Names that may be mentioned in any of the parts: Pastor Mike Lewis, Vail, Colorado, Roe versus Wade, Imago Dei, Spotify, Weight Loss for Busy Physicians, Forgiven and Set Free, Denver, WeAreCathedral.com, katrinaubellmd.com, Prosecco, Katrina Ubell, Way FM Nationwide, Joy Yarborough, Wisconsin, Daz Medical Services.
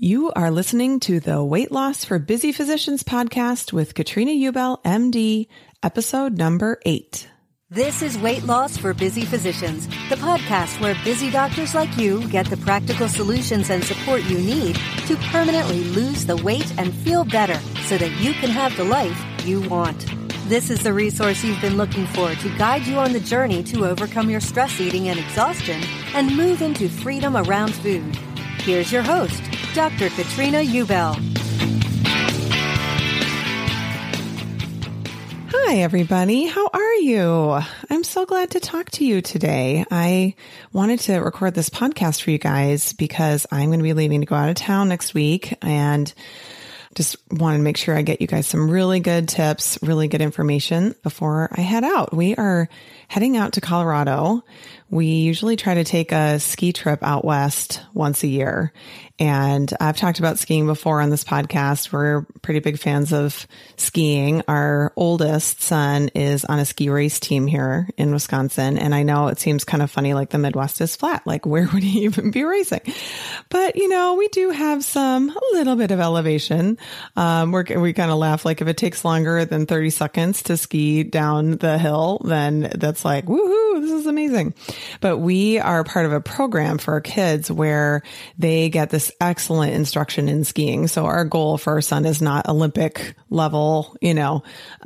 You are listening to the Weight Loss for Busy Physicians podcast with Katrina Ubell, MD, episode number 8. This is Weight Loss for Busy Physicians, the podcast where busy doctors like you get the practical solutions and support you need to permanently lose the weight and feel better so that you can have the life you want. This is the resource you've been looking for to guide you on the journey to overcome your stress eating and exhaustion and move into freedom around food. Here's your host, Dr. Katrina Ubell. Hi, everybody. How are you? I'm so glad to talk to you today. I wanted to record this podcast for you guys because I'm going to be leaving to go out of town next week, and just wanted to make sure I get you guys some really good tips, really good information before I head out. We are heading out to Colorado. We usually try to take a ski trip out west once a year. And I've talked about skiing before on this podcast. We're pretty big fans of skiing. Our oldest son is on a ski race team here in Wisconsin. And I know it seems kind of funny, like the Midwest is flat. Like, where would he even be racing? But, you know, we do have a little bit of elevation. We kind of laugh, like if it takes longer than 30 seconds to ski down the hill, then that's like, woohoo, this is amazing. But we are part of a program for our kids where they get this excellent instruction in skiing. So our goal for our son is not Olympic level,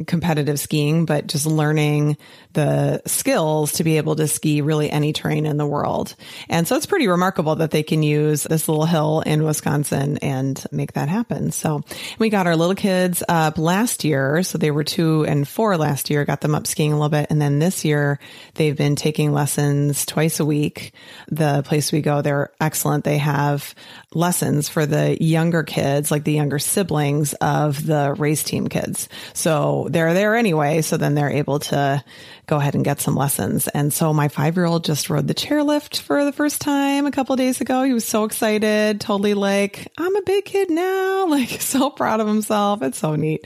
competitive skiing, but just learning the skills to be able to ski really any terrain in the world. And so it's pretty remarkable that they can use this little hill in Wisconsin and make that happen. So we got our little kids up last year. So they were 2 and 4 last year, got them up skiing a little bit. And then this year they've been taking lessons twice a week. The place we go, they're excellent. They have lessons for the younger kids, like the younger siblings of the race team kids. So they're there anyway. So then they're able to go ahead and get some lessons. And so my 5-year-old just rode the chairlift for the first time a couple of days ago. He was so excited, totally like, I'm a big kid now, like so proud of himself. It's so neat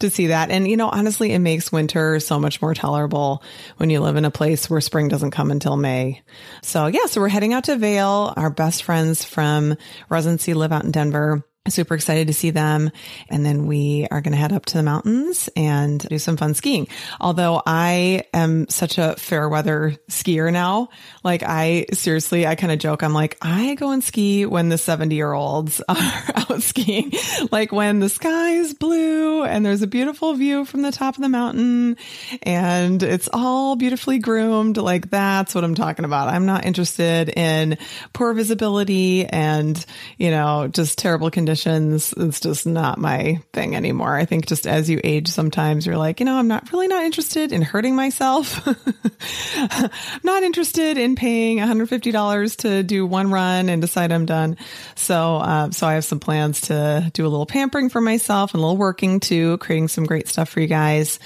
to see that. And, honestly, it makes winter so much more tolerable when you live in a place where spring doesn't come until May. So we're heading out to Vail. Our best friends from residency live out in Denver. Super excited to see them. And then we are going to head up to the mountains and do some fun skiing. Although I am such a fair weather skier now, like I kind of joke. I'm like, I go and ski when the 70-year-olds are out skiing, like when the sky is blue and there's a beautiful view from the top of the mountain and it's all beautifully groomed. Like that's what I'm talking about. I'm not interested in poor visibility and, just terrible conditions physicians, it's just not my thing anymore. I think just as you age, sometimes you're like, you know, I'm not interested in hurting myself. I'm not interested in paying $150 to do one run and decide I'm done. So I have some plans to do a little pampering for myself and a little working too, creating some great stuff for you guys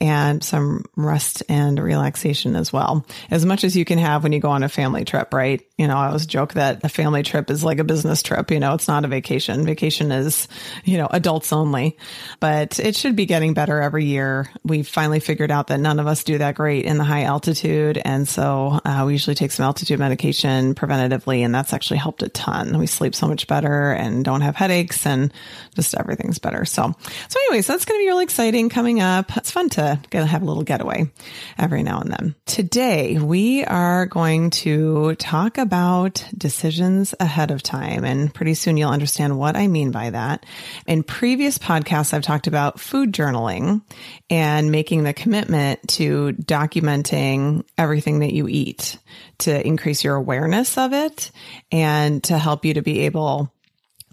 and some rest and relaxation as well. As much as you can have when you go on a family trip, right? You know, I always joke that a family trip is like a business trip. You know, it's not a vacation. Vacation is, you know, adults only, but it should be getting better every year. We've finally figured out that none of us do that great in the high altitude. And so we usually take some altitude medication preventatively, and that's actually helped a ton. We sleep so much better and don't have headaches and just everything's better. So anyways, that's going to be really exciting coming up. It's fun to have a little getaway every now and then. Today, we are going to talk about decisions ahead of time, and pretty soon you'll understand what I mean by that. In previous podcasts, I've talked about food journaling and making the commitment to documenting everything that you eat to increase your awareness of it and to help you to be able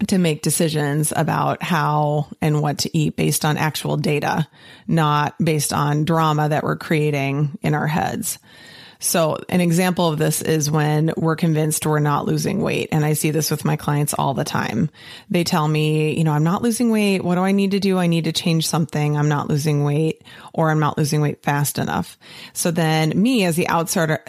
to make decisions about how and what to eat based on actual data, not based on drama that we're creating in our heads. So an example of this is when we're convinced we're not losing weight. And I see this with my clients all the time. They tell me, you know, I'm not losing weight. What do I need to do? I need to change something. I'm not losing weight, or I'm not losing weight fast enough. So then me as the outsider,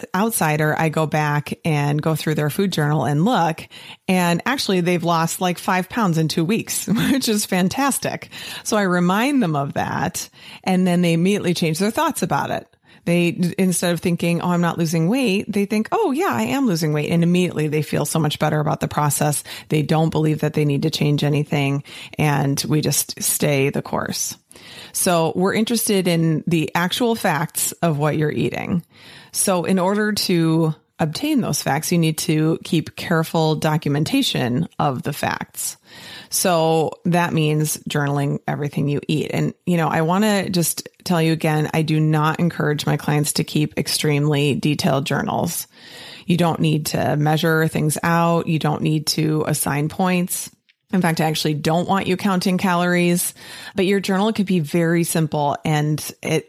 I go back and go through their food journal and look, and actually they've lost like 5 pounds in 2 weeks, which is fantastic. So I remind them of that, and then they immediately change their thoughts about it. They, instead of thinking, oh, I'm not losing weight, they think, oh yeah, I am losing weight. And immediately they feel so much better about the process. They don't believe that they need to change anything, and we just stay the course. So we're interested in the actual facts of what you're eating. So in order to obtain those facts, you need to keep careful documentation of the facts. So that means journaling everything you eat. And, you know, I want to just tell you again, I do not encourage my clients to keep extremely detailed journals. You don't need to measure things out. You don't need to assign points. In fact, I actually don't want you counting calories, but your journal could be very simple. And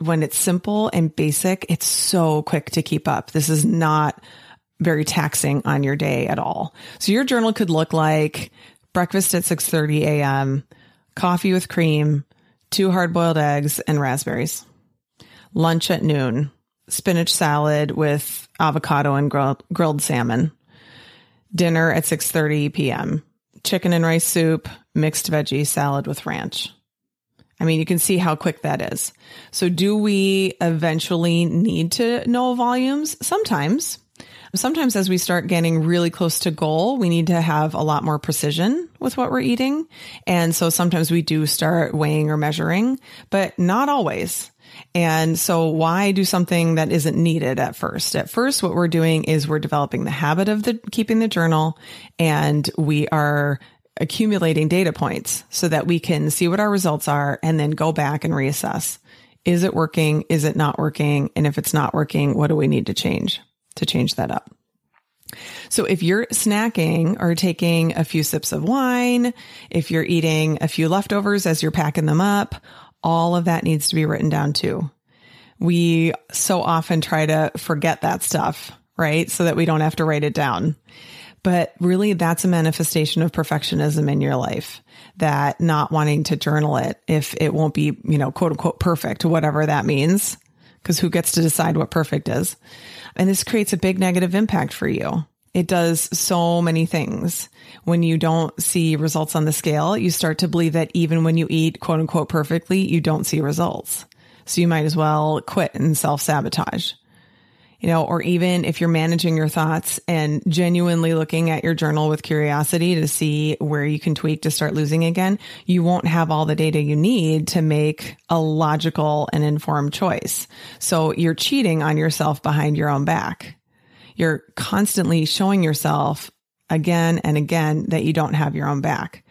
when it's simple and basic, it's so quick to keep up. This is not very taxing on your day at all. So your journal could look like breakfast at 6:30 a.m., coffee with cream, 2 hard-boiled eggs and raspberries, lunch at noon, spinach salad with avocado and grilled salmon, dinner at 6:30 p.m., chicken and rice soup, mixed veggie salad with ranch. I mean, you can see how quick that is. So do we eventually need to know volumes? Sometimes. Sometimes as we start getting really close to goal, we need to have a lot more precision with what we're eating. And so sometimes we do start weighing or measuring, but not always. And so why do something that isn't needed at first? At first, what we're doing is we're developing the habit of keeping the journal, and we are accumulating data points so that we can see what our results are and then go back and reassess. Is it working? Is it not working? And if it's not working, what do we need to change that up? So if you're snacking or taking a few sips of wine, if you're eating a few leftovers as you're packing them up, all of that needs to be written down too. We so often try to forget that stuff, right? So that we don't have to write it down. But really, that's a manifestation of perfectionism in your life, that not wanting to journal it if it won't be, you know, quote unquote perfect, whatever that means, because who gets to decide what perfect is? And this creates a big negative impact for you. It does so many things. When you don't see results on the scale, you start to believe that even when you eat quote unquote perfectly, you don't see results. So you might as well quit and self-sabotage. You know, or even if you're managing your thoughts and genuinely looking at your journal with curiosity to see where you can tweak to start losing again, you won't have all the data you need to make a logical and informed choice. So you're cheating on yourself behind your own back. You're constantly showing yourself again and again that you don't have your own back.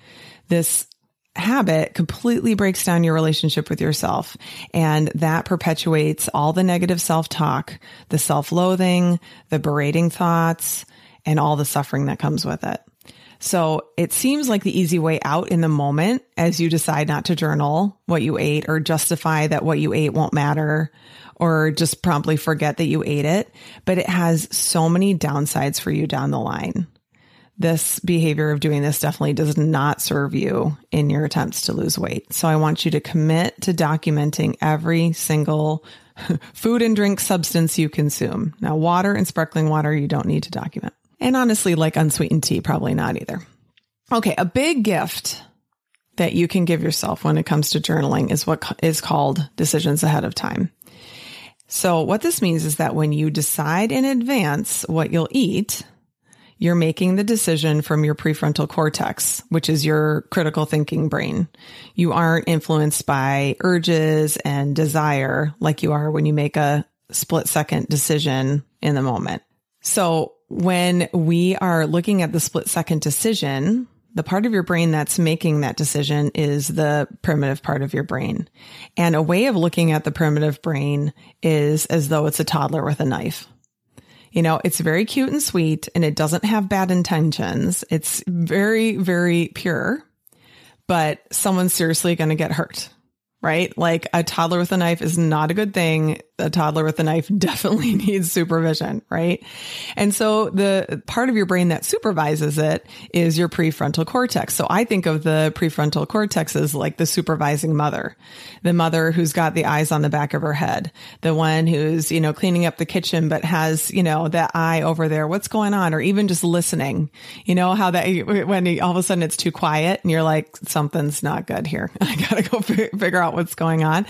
This habit completely breaks down your relationship with yourself, and that perpetuates all the negative self-talk, the self-loathing, the berating thoughts, and all the suffering that comes with it. So it seems like the easy way out in the moment as you decide not to journal what you ate or justify that what you ate won't matter or just promptly forget that you ate it. But it has so many downsides for you down the line. This behavior of doing this definitely does not serve you in your attempts to lose weight. So I want you to commit to documenting every single food and drink substance you consume. Now, water and sparkling water, you don't need to document. And honestly, like unsweetened tea, probably not either. Okay, a big gift that you can give yourself when it comes to journaling is what is called decisions ahead of time. So what this means is that when you decide in advance what you'll eat, you're making the decision from your prefrontal cortex, which is your critical thinking brain. You aren't influenced by urges and desire like you are when you make a split-second decision in the moment. So when we are looking at the split-second decision, the part of your brain that's making that decision is the primitive part of your brain. And a way of looking at the primitive brain is as though it's a toddler with a knife. You know, it's very cute and sweet, and it doesn't have bad intentions. It's very, very pure, but someone's seriously going to get hurt, right? Like a toddler with a knife is not a good thing. A toddler with a knife definitely needs supervision, right? And so the part of your brain that supervises it is your prefrontal cortex. So I think of the prefrontal cortex as like the supervising mother, the mother who's got the eyes on the back of her head, the one who's, you know, cleaning up the kitchen, but has, you know, that eye over there, what's going on? Or even just listening, you know, how that when all of a sudden it's too quiet and you're like, something's not good here. I got to go figure out what's going on.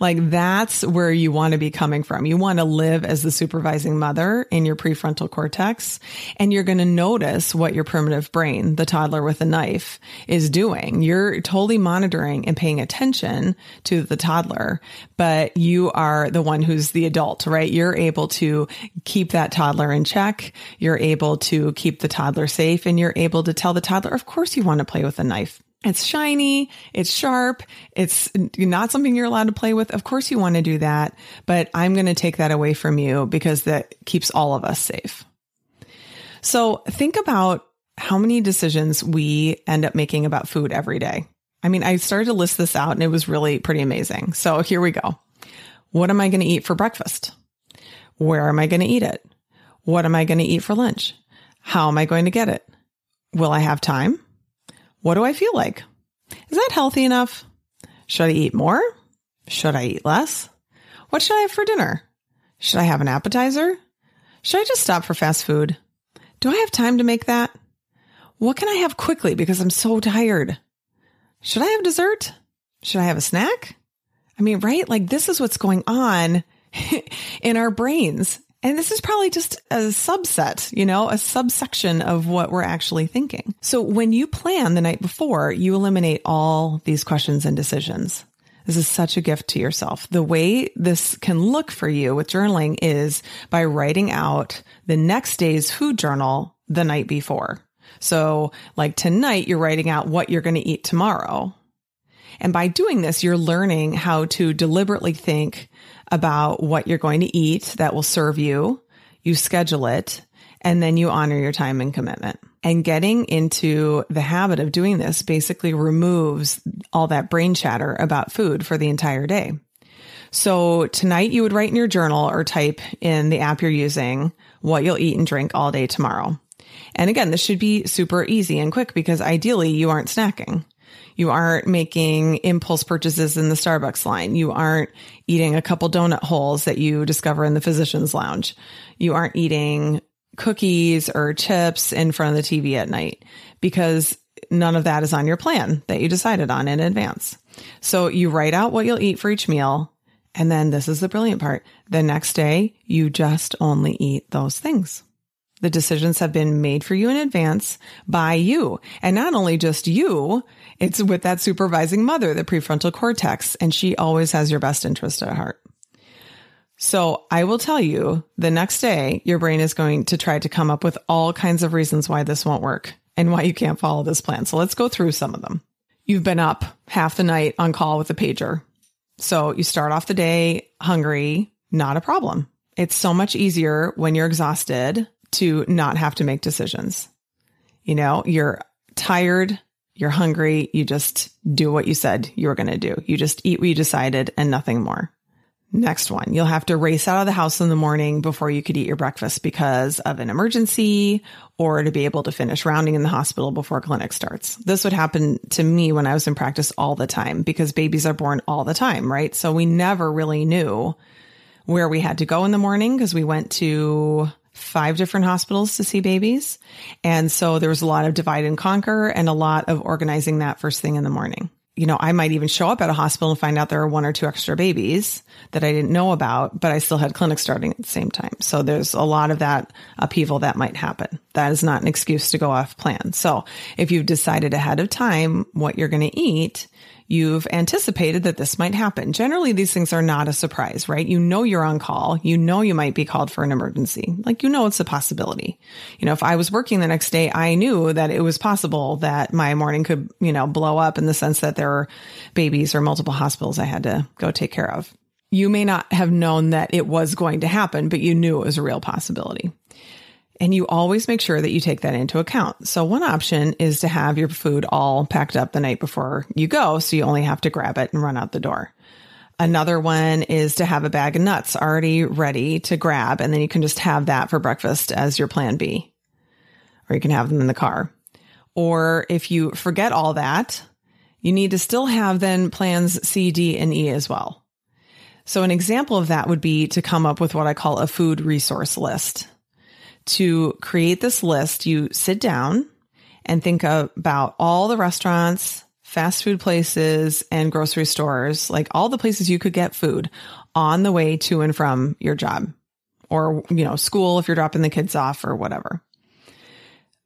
Like that's where you want to be coming from. You want to live as the supervising mother in your prefrontal cortex, and you're going to notice what your primitive brain, the toddler with a knife, is doing. You're totally monitoring and paying attention to the toddler, but you are the one who's the adult, right? You're able to keep that toddler in check. You're able to keep the toddler safe, and you're able to tell the toddler, of course you want to play with a knife. It's shiny, it's sharp, it's not something you're allowed to play with. Of course you want to do that, but I'm going to take that away from you because that keeps all of us safe. So think about how many decisions we end up making about food every day. I mean, I started to list this out and it was really pretty amazing. So here we go. What am I going to eat for breakfast? Where am I going to eat it? What am I going to eat for lunch? How am I going to get it? Will I have time? What do I feel like? Is that healthy enough? Should I eat more? Should I eat less? What should I have for dinner? Should I have an appetizer? Should I just stop for fast food? Do I have time to make that? What can I have quickly because I'm so tired? Should I have dessert? Should I have a snack? I mean, right? Like this is what's going on in our brains. And this is probably just a subset, you know, a subsection of what we're actually thinking. So when you plan the night before, you eliminate all these questions and decisions. This is such a gift to yourself. The way this can look for you with journaling is by writing out the next day's food journal the night before. So like tonight, you're writing out what you're going to eat tomorrow. And by doing this, you're learning how to deliberately think about what you're going to eat that will serve you, you schedule it, and then you honor your time and commitment. And getting into the habit of doing this basically removes all that brain chatter about food for the entire day. So tonight you would write in your journal or type in the app you're using what you'll eat and drink all day tomorrow. And again, this should be super easy and quick because ideally you aren't snacking. You aren't making impulse purchases in the Starbucks line. You aren't eating a couple donut holes that you discover in the physician's lounge. You aren't eating cookies or chips in front of the TV at night because none of that is on your plan that you decided on in advance. So you write out what you'll eat for each meal. And then this is the brilliant part. The next day, you just only eat those things. The decisions have been made for you in advance by you. And not only just you, it's with that supervising mother, the prefrontal cortex, and she always has your best interest at heart. So I will tell you, the next day, your brain is going to try to come up with all kinds of reasons why this won't work and why you can't follow this plan. So let's go through some of them. You've been up half the night on call with a pager. So you start off the day hungry, not a problem. It's so much easier when you're exhausted to not have to make decisions. You know, you're tired, you're hungry, you just do what you said you were going to do. You just eat what you decided and nothing more. Next one, you'll have to race out of the house in the morning before you could eat your breakfast because of an emergency or to be able to finish rounding in the hospital before clinic starts. This would happen to me when I was in practice all the time because babies are born all the time, right? So we never really knew where we had to go in the morning because we went to 5 different hospitals to see babies. And so there was a lot of divide and conquer and a lot of organizing that first thing in the morning. You know, I might even show up at a hospital and find out there are 1 or 2 extra babies that I didn't know about, but I still had clinics starting at the same time. So there's a lot of that upheaval that might happen. That is not an excuse to go off plan. So if you've decided ahead of time what you're going to eat, you've anticipated that this might happen. Generally, these things are not a surprise, right? You know you're on call. You know you might be called for an emergency. Like, you know it's a possibility. You know, if I was working the next day, I knew that it was possible that my morning could, you know, blow up in the sense that there were babies or multiple hospitals I had to go take care of. You may not have known that it was going to happen, but you knew it was a real possibility. And you always make sure that you take that into account. So one option is to have your food all packed up the night before you go, so you only have to grab it and run out the door. Another one is to have a bag of nuts already ready to grab, and then you can just have that for breakfast as your plan B. Or you can have them in the car. Or if you forget all that, you need to still have then plans C, D, and E as well. So an example of that would be to come up with what I call a food resource list. To create this list, you sit down and think about all the restaurants, fast food places, and grocery stores, like all the places you could get food on the way to and from your job or, you know, school if you're dropping the kids off or whatever.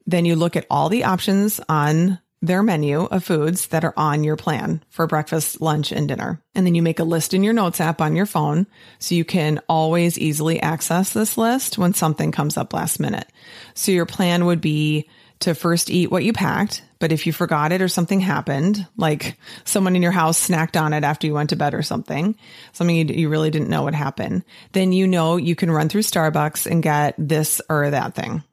Then you look at all the options on their menu of foods that are on your plan for breakfast, lunch, and dinner. And then you make a list in your notes app on your phone so you can always easily access this list when something comes up last minute. So your plan would be to first eat what you packed, but if you forgot it or something happened, like someone in your house snacked on it after you went to bed or something you really didn't know would happen, then you know you can run through Starbucks and get this or that thing.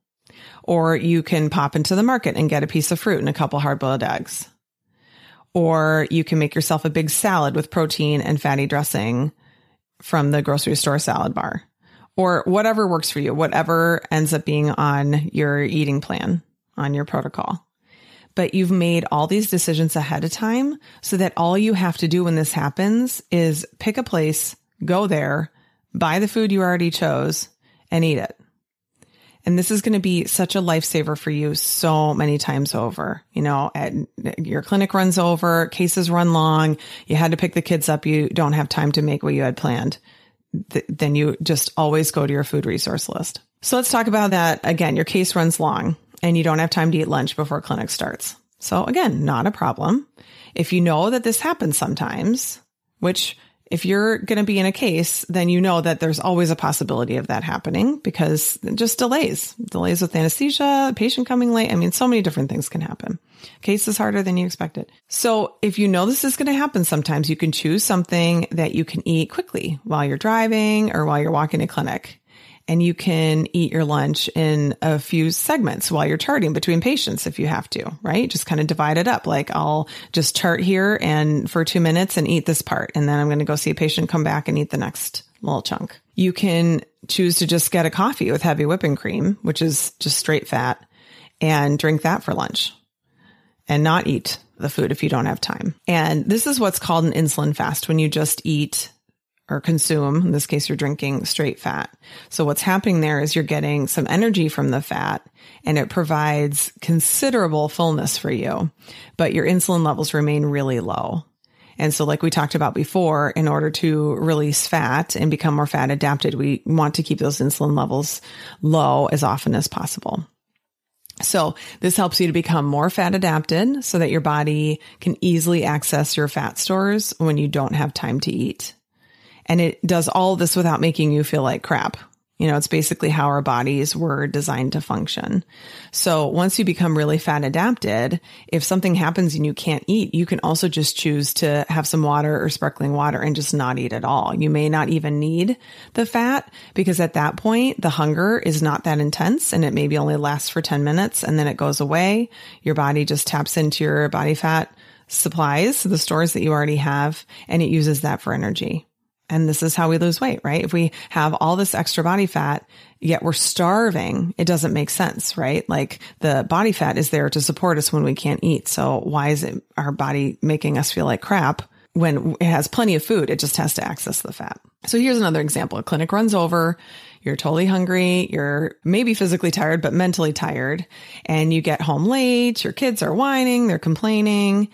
Or you can pop into the market and get a piece of fruit and a couple hard-boiled eggs. Or you can make yourself a big salad with protein and fatty dressing from the grocery store salad bar. Or whatever works for you, whatever ends up being on your eating plan, on your protocol. But you've made all these decisions ahead of time so that all you have to do when this happens is pick a place, go there, buy the food you already chose, and eat it. And this is going to be such a lifesaver for you so many times over. You know, your clinic runs over, cases run long, you had to pick the kids up, you don't have time to make what you had planned. Then you just always go to your food resource list. So let's talk about that again. Your case runs long and you don't have time to eat lunch before clinic starts. So again, not a problem. If you know that this happens sometimes, which if you're going to be in a case, then you know that there's always a possibility of that happening because just delays with anesthesia, patient coming late. I mean, so many different things can happen. Case is harder than you expected. So if you know this is going to happen sometimes, you can choose something that you can eat quickly while you're driving or while you're walking to clinic. And you can eat your lunch in a few segments while you're charting between patients if you have to, right? Just kind of divide it up. Like, I'll just chart here and for 2 minutes and eat this part. And then I'm going to go see a patient, come back and eat the next little chunk. You can choose to just get a coffee with heavy whipping cream, which is just straight fat, and drink that for lunch and not eat the food if you don't have time. And this is what's called an insulin fast, when you just eat or consume, in this case, you're drinking straight fat. So what's happening there is you're getting some energy from the fat and it provides considerable fullness for you, but your insulin levels remain really low. And so like we talked about before, in order to release fat and become more fat adapted, we want to keep those insulin levels low as often as possible. So this helps you to become more fat adapted so that your body can easily access your fat stores when you don't have time to eat. And it does all this without making you feel like crap You know, it's basically how our bodies were designed to function. So once you become really fat adapted, if something happens and you can't eat, you can also just choose to have some water or sparkling water and just not eat at all. You may not even need the fat because at that point, the hunger is not that intense and it maybe only lasts for 10 minutes and then it goes away. Your body just taps into your body fat supplies, the stores that you already have, and it uses that for energy. And this is how we lose weight, right? If we have all this extra body fat, yet we're starving, it doesn't make sense, right? Like the body fat is there to support us when we can't eat. So why is it our body making us feel like crap when it has plenty of food? It just has to access the fat. So here's another example. A clinic runs over, you're totally hungry, you're maybe physically tired, but mentally tired, and you get home late, your kids are whining, they're complaining.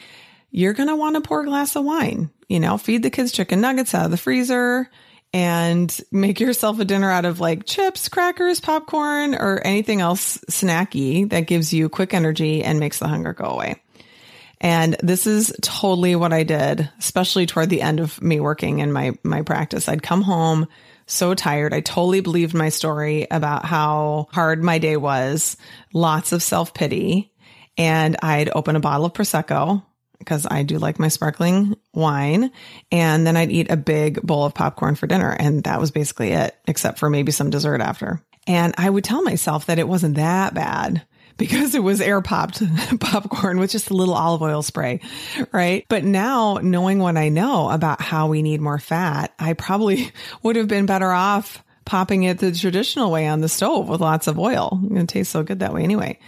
You're going to want to pour a glass of wine, you know, feed the kids chicken nuggets out of the freezer and make yourself a dinner out of like chips, crackers, popcorn, or anything else snacky that gives you quick energy and makes the hunger go away. And this is totally what I did, especially toward the end of me working in my practice. I'd come home so tired. I totally believed my story about how hard my day was, lots of self-pity, and I'd open a bottle of Prosecco, because I do like my sparkling wine. And then I'd eat a big bowl of popcorn for dinner. And that was basically it, except for maybe some dessert after. And I would tell myself that it wasn't that bad because it was air popped popcorn with just a little olive oil spray, right? But now knowing what I know about how we need more fat, I probably would have been better off popping it the traditional way on the stove with lots of oil. It tastes so good that way anyway.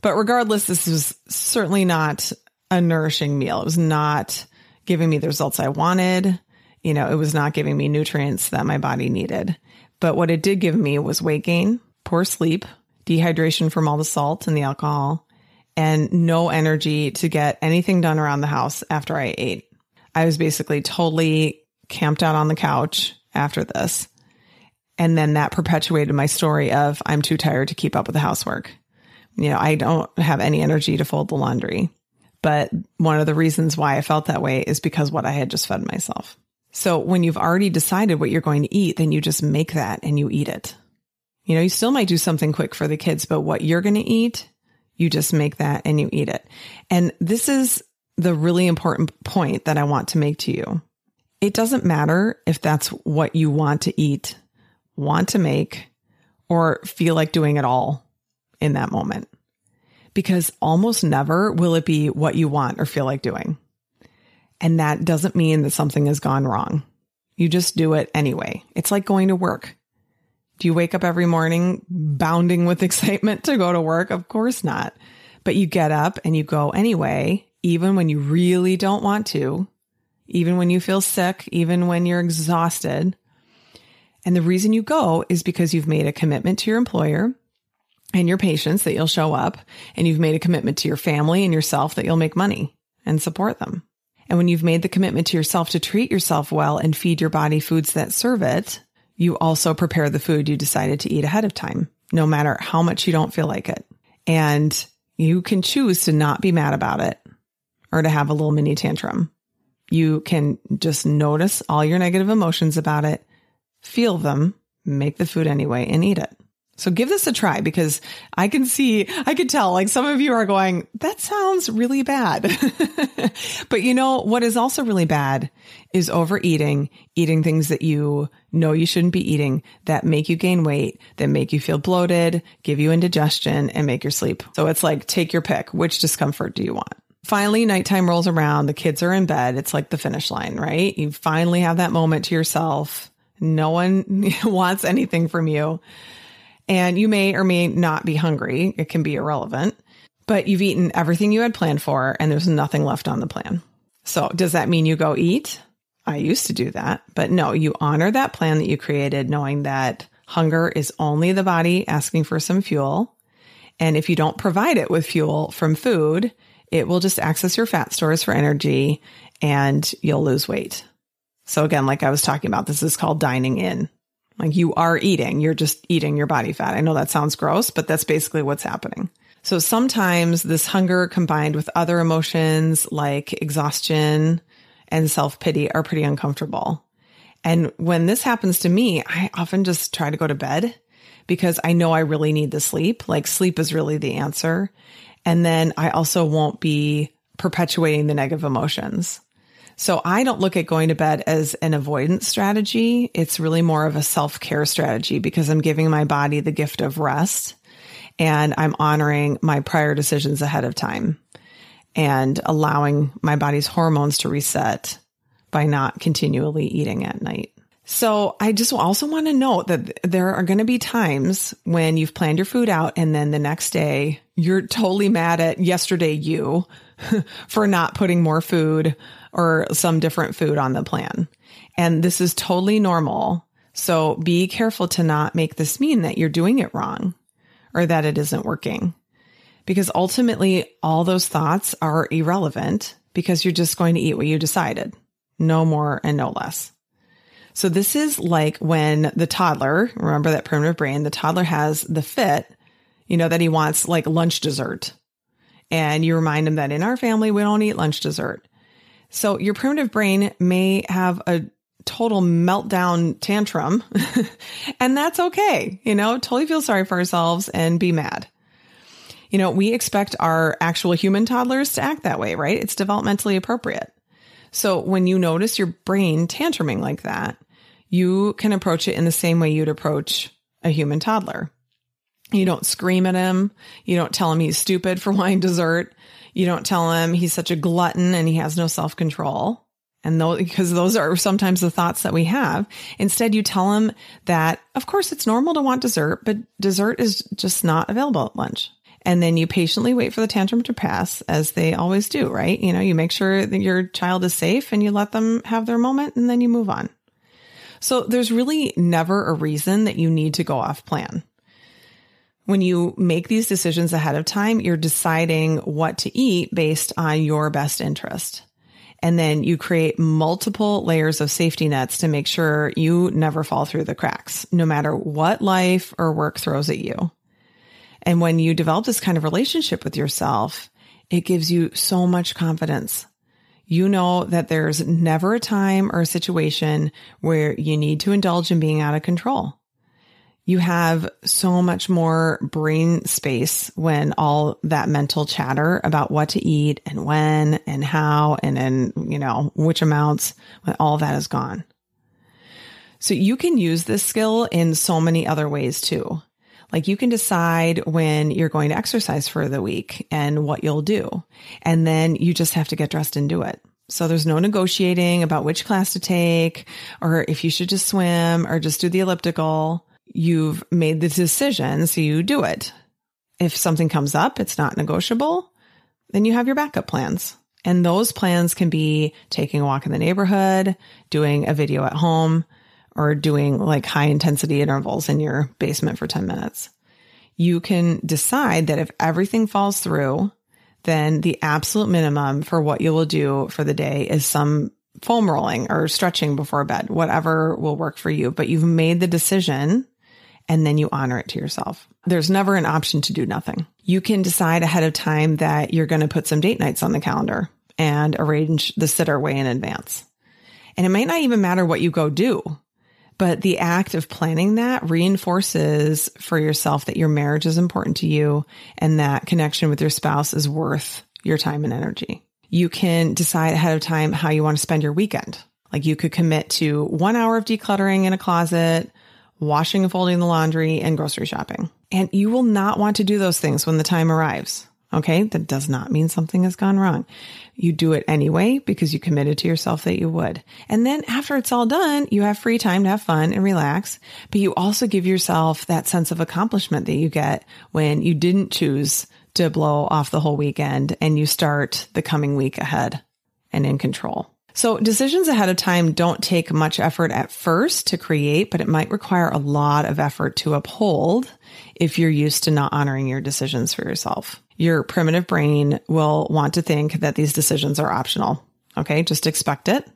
But regardless, this was certainly not a nourishing meal. It was not giving me the results I wanted. You know, it was not giving me nutrients that my body needed. But what it did give me was weight gain, poor sleep, dehydration from all the salt and the alcohol, and no energy to get anything done around the house after I ate. I was basically totally camped out on the couch after this. And then that perpetuated my story of I'm too tired to keep up with the housework. You know, I don't have any energy to fold the laundry. But one of the reasons why I felt that way is because what I had just fed myself. So when you've already decided what you're going to eat, then you just make that and you eat it. You know, you still might do something quick for the kids, but what you're going to eat, you just make that and you eat it. And this is the really important point that I want to make to you. It doesn't matter if that's what you want to eat, want to make, or feel like doing it all in that moment. Because almost never will it be what you want or feel like doing. And that doesn't mean that something has gone wrong. You just do it anyway. It's like going to work. Do you wake up every morning bounding with excitement to go to work? Of course not. But you get up and you go anyway, even when you really don't want to, even when you feel sick, even when you're exhausted. And the reason you go is because you've made a commitment to your employer and your patients that you'll show up, and you've made a commitment to your family and yourself that you'll make money and support them. And when you've made the commitment to yourself to treat yourself well and feed your body foods that serve it, you also prepare the food you decided to eat ahead of time, no matter how much you don't feel like it. And you can choose to not be mad about it or to have a little mini tantrum. You can just notice all your negative emotions about it, feel them, make the food anyway, and eat it. So give this a try because I could tell like some of you are going, that sounds really bad. But you know, what is also really bad is overeating, eating things that you know you shouldn't be eating that make you gain weight, that make you feel bloated, give you indigestion, and make your sleep. So it's like, take your pick. Which discomfort do you want? Finally, nighttime rolls around. The kids are in bed. It's like the finish line, right? You finally have that moment to yourself. No one wants anything from you. And you may or may not be hungry. It can be irrelevant, but you've eaten everything you had planned for and there's nothing left on the plan. So does that mean you go eat? I used to do that, but no, you honor that plan that you created, knowing that hunger is only the body asking for some fuel. And if you don't provide it with fuel from food, it will just access your fat stores for energy and you'll lose weight. So again, like I was talking about, this is called dining in. Like you are eating, you're just eating your body fat. I know that sounds gross, but that's basically what's happening. So sometimes this hunger combined with other emotions like exhaustion and self-pity are pretty uncomfortable. And when this happens to me, I often just try to go to bed because I know I really need the sleep. Like sleep is really the answer. And then I also won't be perpetuating the negative emotions. So I don't look at going to bed as an avoidance strategy. It's really more of a self-care strategy because I'm giving my body the gift of rest and I'm honoring my prior decisions ahead of time and allowing my body's hormones to reset by not continually eating at night. So I just also want to note that there are going to be times when you've planned your food out and then the next day you're totally mad at yesterday you for not putting more food or some different food on the plan. And this is totally normal. So be careful to not make this mean that you're doing it wrong or that it isn't working. Because ultimately, all those thoughts are irrelevant because you're just going to eat what you decided. No more and no less. So this is like when the toddler, remember that primitive brain, the toddler has the fit, you know, that he wants like lunch dessert. And you remind him that in our family, we don't eat lunch dessert. So your primitive brain may have a total meltdown tantrum and that's okay. You know, totally feel sorry for ourselves and be mad. You know, we expect our actual human toddlers to act that way, right? It's developmentally appropriate. So when you notice your brain tantruming like that, you can approach it in the same way you'd approach a human toddler. You don't scream at him. You don't tell him he's stupid for wanting dessert. You don't tell him he's such a glutton and he has no self-control. And those, because those are sometimes the thoughts that we have. Instead, you tell him that, of course, it's normal to want dessert, but dessert is just not available at lunch. And then you patiently wait for the tantrum to pass, as they always do, right? You know, you make sure that your child is safe and you let them have their moment and then you move on. So there's really never a reason that you need to go off plan. When you make these decisions ahead of time, you're deciding what to eat based on your best interest. And then you create multiple layers of safety nets to make sure you never fall through the cracks, no matter what life or work throws at you. And when you develop this kind of relationship with yourself, it gives you so much confidence. You know that there's never a time or a situation where you need to indulge in being out of control. You have so much more brain space when all that mental chatter about what to eat and when and how and then, you know, which amounts, when all that is gone. So you can use this skill in so many other ways too. Like you can decide when you're going to exercise for the week and what you'll do. And then you just have to get dressed and do it. So there's no negotiating about which class to take or if you should just swim or just do the elliptical. You've made the decision, so you do it. If something comes up, it's not negotiable, then you have your backup plans. And those plans can be taking a walk in the neighborhood, doing a video at home, or doing like high intensity intervals in your basement for 10 minutes. You can decide that if everything falls through, then the absolute minimum for what you will do for the day is some foam rolling or stretching before bed, whatever will work for you. But you've made the decision and then you honor it to yourself. There's never an option to do nothing. You can decide ahead of time that you're going to put some date nights on the calendar and arrange the sitter way in advance. And it might not even matter what you go do. But the act of planning that reinforces for yourself that your marriage is important to you and that connection with your spouse is worth your time and energy. You can decide ahead of time how you want to spend your weekend. Like you could commit to 1 hour of decluttering in a closet, washing and folding the laundry, and grocery shopping. And you will not want to do those things when the time arrives. Okay? That does not mean something has gone wrong. You do it anyway because you committed to yourself that you would. And then after it's all done, you have free time to have fun and relax, but you also give yourself that sense of accomplishment that you get when you didn't choose to blow off the whole weekend and you start the coming week ahead and in control. So decisions ahead of time don't take much effort at first to create, but it might require a lot of effort to uphold if you're used to not honoring your decisions for yourself. Your primitive brain will want to think that these decisions are optional. Okay, just expect it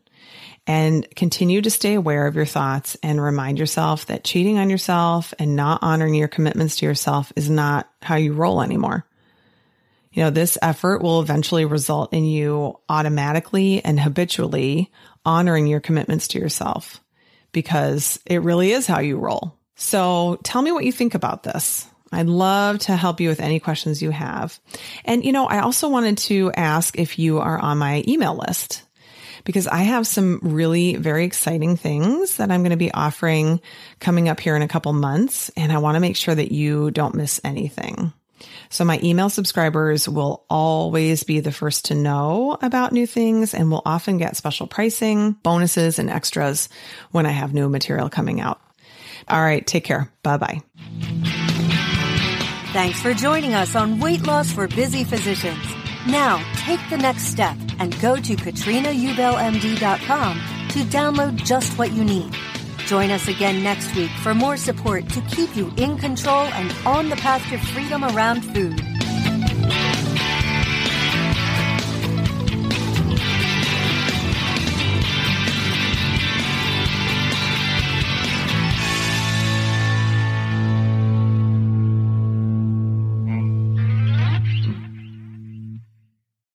and continue to stay aware of your thoughts and remind yourself that cheating on yourself and not honoring your commitments to yourself is not how you roll anymore. You know, this effort will eventually result in you automatically and habitually honoring your commitments to yourself. because it really is how you roll. So tell me what you think about this. I'd love to help you with any questions you have. And, you know, I also wanted to ask if you are on my email list, because I have some really very exciting things that I'm going to be offering coming up here in a couple months, and I want to make sure that you don't miss anything. So my email subscribers will always be the first to know about new things and will often get special pricing, bonuses, and extras when I have new material coming out. All right, take care. Bye-bye. Thanks for joining us on Weight Loss for Busy Physicians. Now, take the next step and go to katrinaubellmd.com to download just what you need. Join us again next week for more support to keep you in control and on the path to freedom around food.